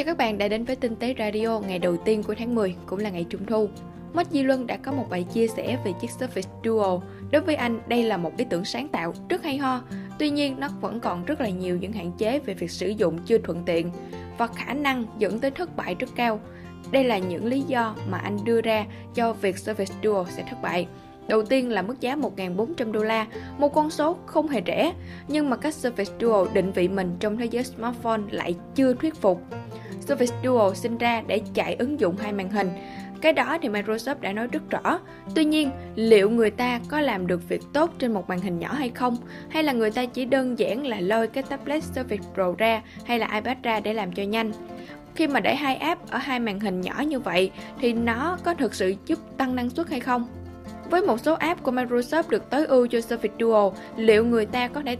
chào các bạn đã đến với Tinh Tế Radio ngày đầu tiên của tháng 10, cũng là ngày Trung Thu. Mot Di Luân đã có một bài chia sẻ về chiếc Surface Duo. Đối với anh, đây là một ý tưởng sáng tạo rất hay ho. Tuy nhiên, nó vẫn còn rất là nhiều những hạn chế về việc sử dụng chưa thuận tiện và khả năng dẫn tới thất bại rất cao. Đây là những lý do mà anh đưa ra cho việc Surface Duo sẽ thất bại. Đầu tiên là mức giá $1,400, một con số không hề rẻ, nhưng mà các Surface Duo định vị mình trong thế giới smartphone lại chưa thuyết phục. Surface Duo sinh ra để chạy ứng dụng hai màn hình, cái đó thì Microsoft đã nói rất rõ. Tuy nhiên, liệu người ta có làm được việc tốt trên một màn hình nhỏ hay không? Hay là người ta chỉ đơn giản là lôi cái tablet Surface Pro ra hay là iPad ra để làm cho nhanh? Khi mà để hai app ở hai màn hình nhỏ như vậy thì nó có thực sự giúp tăng năng suất hay không? Với một số app của Microsoft được tối ưu cho Surface Duo, liệu người ta có thể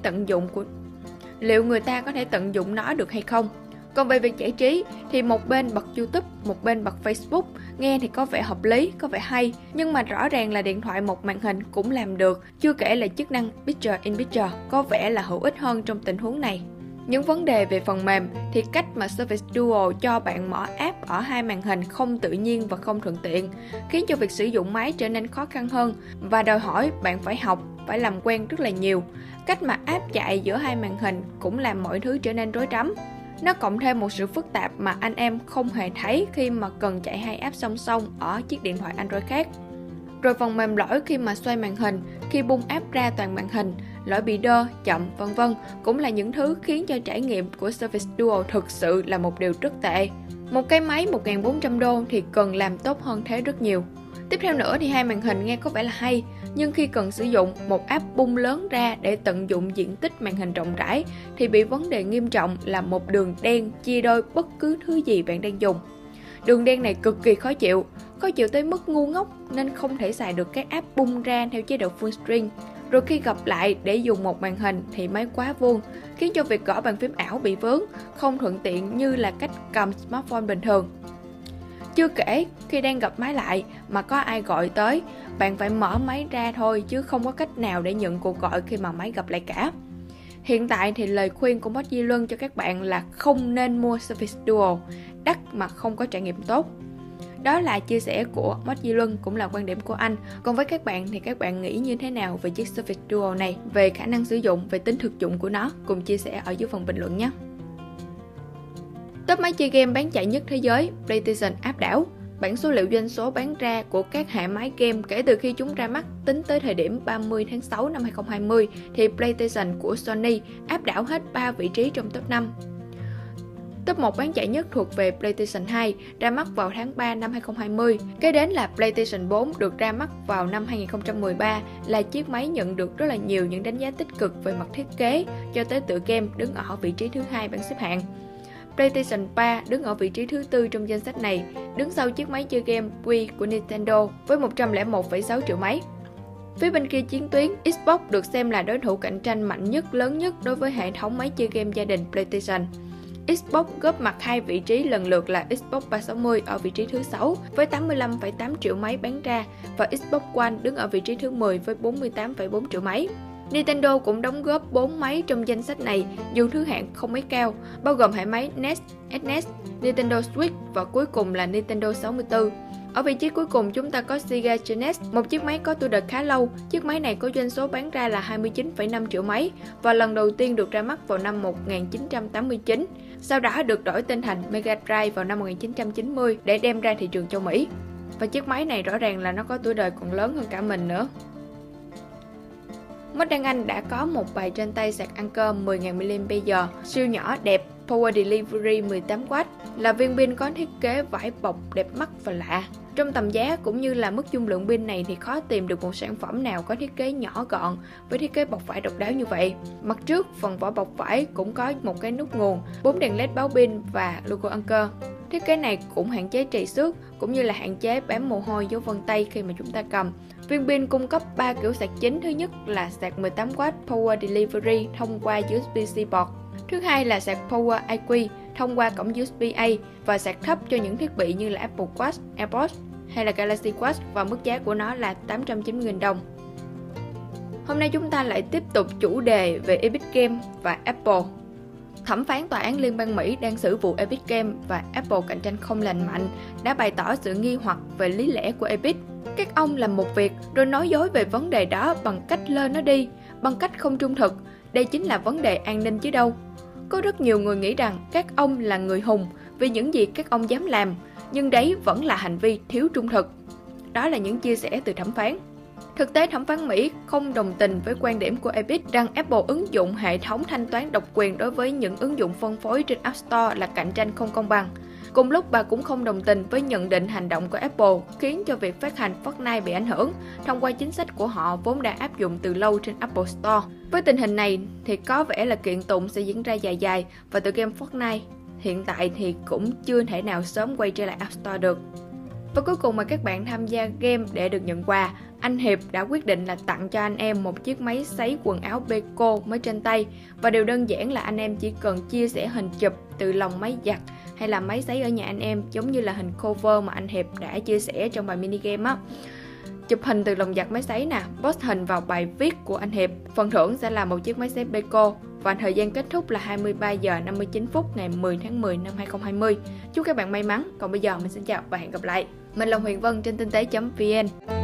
tận dụng nó được hay không? Còn về việc giải trí thì một bên bật YouTube, một bên bật Facebook, nghe thì có vẻ hợp lý, có vẻ hay, nhưng mà rõ ràng là điện thoại một màn hình cũng làm được, chưa kể là chức năng Picture in Picture có vẻ là hữu ích hơn trong tình huống này. Những vấn đề về phần mềm thì cách mà Surface Duo cho bạn mở app ở hai màn hình không tự nhiên và không thuận tiện, khiến cho việc sử dụng máy trở nên khó khăn hơn và đòi hỏi bạn phải học, phải làm quen rất là nhiều. Cách mà app chạy giữa hai màn hình cũng làm mọi thứ trở nên rối rắm. Nó cộng thêm một sự phức tạp mà anh em không hề thấy khi mà cần chạy hai app song song ở chiếc điện thoại Android khác. Rồi phần mềm lỗi khi mà xoay màn hình, khi bung app ra toàn màn hình, lỗi bị đơ, chậm, v.v. cũng là những thứ khiến cho trải nghiệm của Surface Duo thực sự là một điều rất tệ. Một cái máy $1,400 thì cần làm tốt hơn thế rất nhiều. Tiếp theo nữa thì hai màn hình nghe có vẻ là hay, nhưng khi cần sử dụng một app bung lớn ra để tận dụng diện tích màn hình rộng rãi thì bị vấn đề nghiêm trọng là một đường đen chia đôi bất cứ thứ gì bạn đang dùng. Đường đen này cực kỳ khó chịu tới mức ngu ngốc nên không thể xài được các app bung ra theo chế độ full screen. Rồi khi gặp lại để dùng một màn hình thì máy quá vuông, khiến cho việc gõ bàn phím ảo bị vướng, không thuận tiện như là cách cầm smartphone bình thường. Chưa kể, khi đang gặp máy lại mà có ai gọi tới, bạn phải mở máy ra thôi chứ không có cách nào để nhận cuộc gọi khi mà máy gặp lại cả. Hiện tại thì lời khuyên của Mot Di Luân cho các bạn là không nên mua Surface Duo, đắt mà không có trải nghiệm tốt. Đó là chia sẻ của Mot Di Luân, cũng là quan điểm của anh. Còn với các bạn thì các bạn nghĩ như thế nào về chiếc Surface Duo này, về khả năng sử dụng, về tính thực dụng của nó? Cùng chia sẻ ở dưới phần bình luận nhé. Top máy chơi game bán chạy nhất thế giới, PlayStation áp đảo. Bảng số liệu doanh số bán ra của các hệ máy game kể từ khi chúng ra mắt tính tới thời điểm 30 tháng 6 năm 2020 thì PlayStation của Sony áp đảo hết 3 vị trí trong top 5. Top 1 bán chạy nhất thuộc về PlayStation 2, ra mắt vào tháng 3 năm 2020. Kế đến là PlayStation 4 được ra mắt vào năm 2013, là chiếc máy nhận được rất là nhiều những đánh giá tích cực về mặt thiết kế, cho tới tựa game đứng ở vị trí thứ 2 bảng xếp hạng. PlayStation 3 đứng ở vị trí thứ 4 trong danh sách này, đứng sau chiếc máy chơi game Wii của Nintendo với 101,6 triệu máy. Phía bên kia chiến tuyến, Xbox được xem là đối thủ cạnh tranh mạnh nhất, lớn nhất đối với hệ thống máy chơi game gia đình PlayStation. Xbox góp mặt hai vị trí lần lượt là Xbox 360 ở vị trí thứ 6 với 85,8 triệu máy bán ra và Xbox One đứng ở vị trí thứ 10 với 48,4 triệu máy. Nintendo cũng đóng góp 4 máy trong danh sách này dù thứ hạng không mấy cao, bao gồm hệ máy NES, SNES, Nintendo Switch và cuối cùng là Nintendo 64. Ở vị trí cuối cùng chúng ta có Sega Genesis, một chiếc máy có tuổi đời khá lâu. Chiếc máy này có doanh số bán ra là 29,5 triệu máy và lần đầu tiên được ra mắt vào năm 1989. Sau đó được đổi tên thành Mega Drive vào năm 1990 để đem ra thị trường châu Mỹ. Và chiếc máy này rõ ràng là nó có tuổi đời còn lớn hơn cả mình nữa. Mot Đăng Anh đã có một bài trên tay sạc Anker 10.000mAh, siêu nhỏ đẹp, Power Delivery 18W, là viên pin có thiết kế vải bọc đẹp mắt và lạ. Trong tầm giá cũng như là mức dung lượng pin này thì khó tìm được một sản phẩm nào có thiết kế nhỏ gọn với thiết kế bọc vải độc đáo như vậy. Mặt trước, phần vỏ bọc vải cũng có một cái nút nguồn, 4 đèn LED báo pin và logo Anker. Thiết kế này cũng hạn chế trầy xước cũng như là hạn chế bám mồ hôi dấu vân tay khi mà chúng ta cầm. Viên pin cung cấp 3 kiểu sạc chính, thứ nhất là sạc 18W Power Delivery thông qua USB-C port, thứ hai là sạc Power IQ thông qua cổng USB-A và sạc thấp cho những thiết bị như là Apple Watch, AirPods hay là Galaxy Watch và mức giá của nó là $890. Hôm nay chúng ta lại tiếp tục chủ đề về Epic Games và Apple. Thẩm phán Tòa án Liên bang Mỹ đang xử vụ Epic Games và Apple cạnh tranh không lành mạnh đã bày tỏ sự nghi hoặc về lý lẽ của Epic. Các ông làm một việc rồi nói dối về vấn đề đó bằng cách lơ nó đi, bằng cách không trung thực. Đây chính là vấn đề an ninh chứ đâu. Có rất nhiều người nghĩ rằng các ông là người hùng vì những gì các ông dám làm, nhưng đấy vẫn là hành vi thiếu trung thực. Đó là những chia sẻ từ thẩm phán. Thực tế, thẩm phán Mỹ không đồng tình với quan điểm của Epic rằng Apple ứng dụng hệ thống thanh toán độc quyền đối với những ứng dụng phân phối trên App Store là cạnh tranh không công bằng. Cùng lúc, bà cũng không đồng tình với nhận định hành động của Apple khiến cho việc phát hành Fortnite bị ảnh hưởng thông qua chính sách của họ vốn đã áp dụng từ lâu trên Apple Store. Với tình hình này thì có vẻ là kiện tụng sẽ diễn ra dài dài và tựa game Fortnite hiện tại thì cũng chưa thể nào sớm quay trở lại App Store được. Và cuối cùng, mà các bạn tham gia game để được nhận quà, anh Hiệp đã quyết định là tặng cho anh em một chiếc máy sấy quần áo Beko mới trên tay. Và điều đơn giản là anh em chỉ cần chia sẻ hình chụp từ lòng máy giặt hay là máy sấy ở nhà anh em, giống như là hình cover mà anh Hiệp đã chia sẻ trong bài mini game á. Chụp hình từ lòng giặt máy sấy nè, post hình vào bài viết của anh Hiệp. Phần thưởng sẽ là một chiếc máy sấy Beko và thời gian kết thúc là 23 giờ 59 phút ngày 10 tháng 10 năm 2020. Chúc các bạn may mắn. Còn bây giờ mình xin chào và hẹn gặp lại. Mình là Huyền Vân trên tinhtế.vn.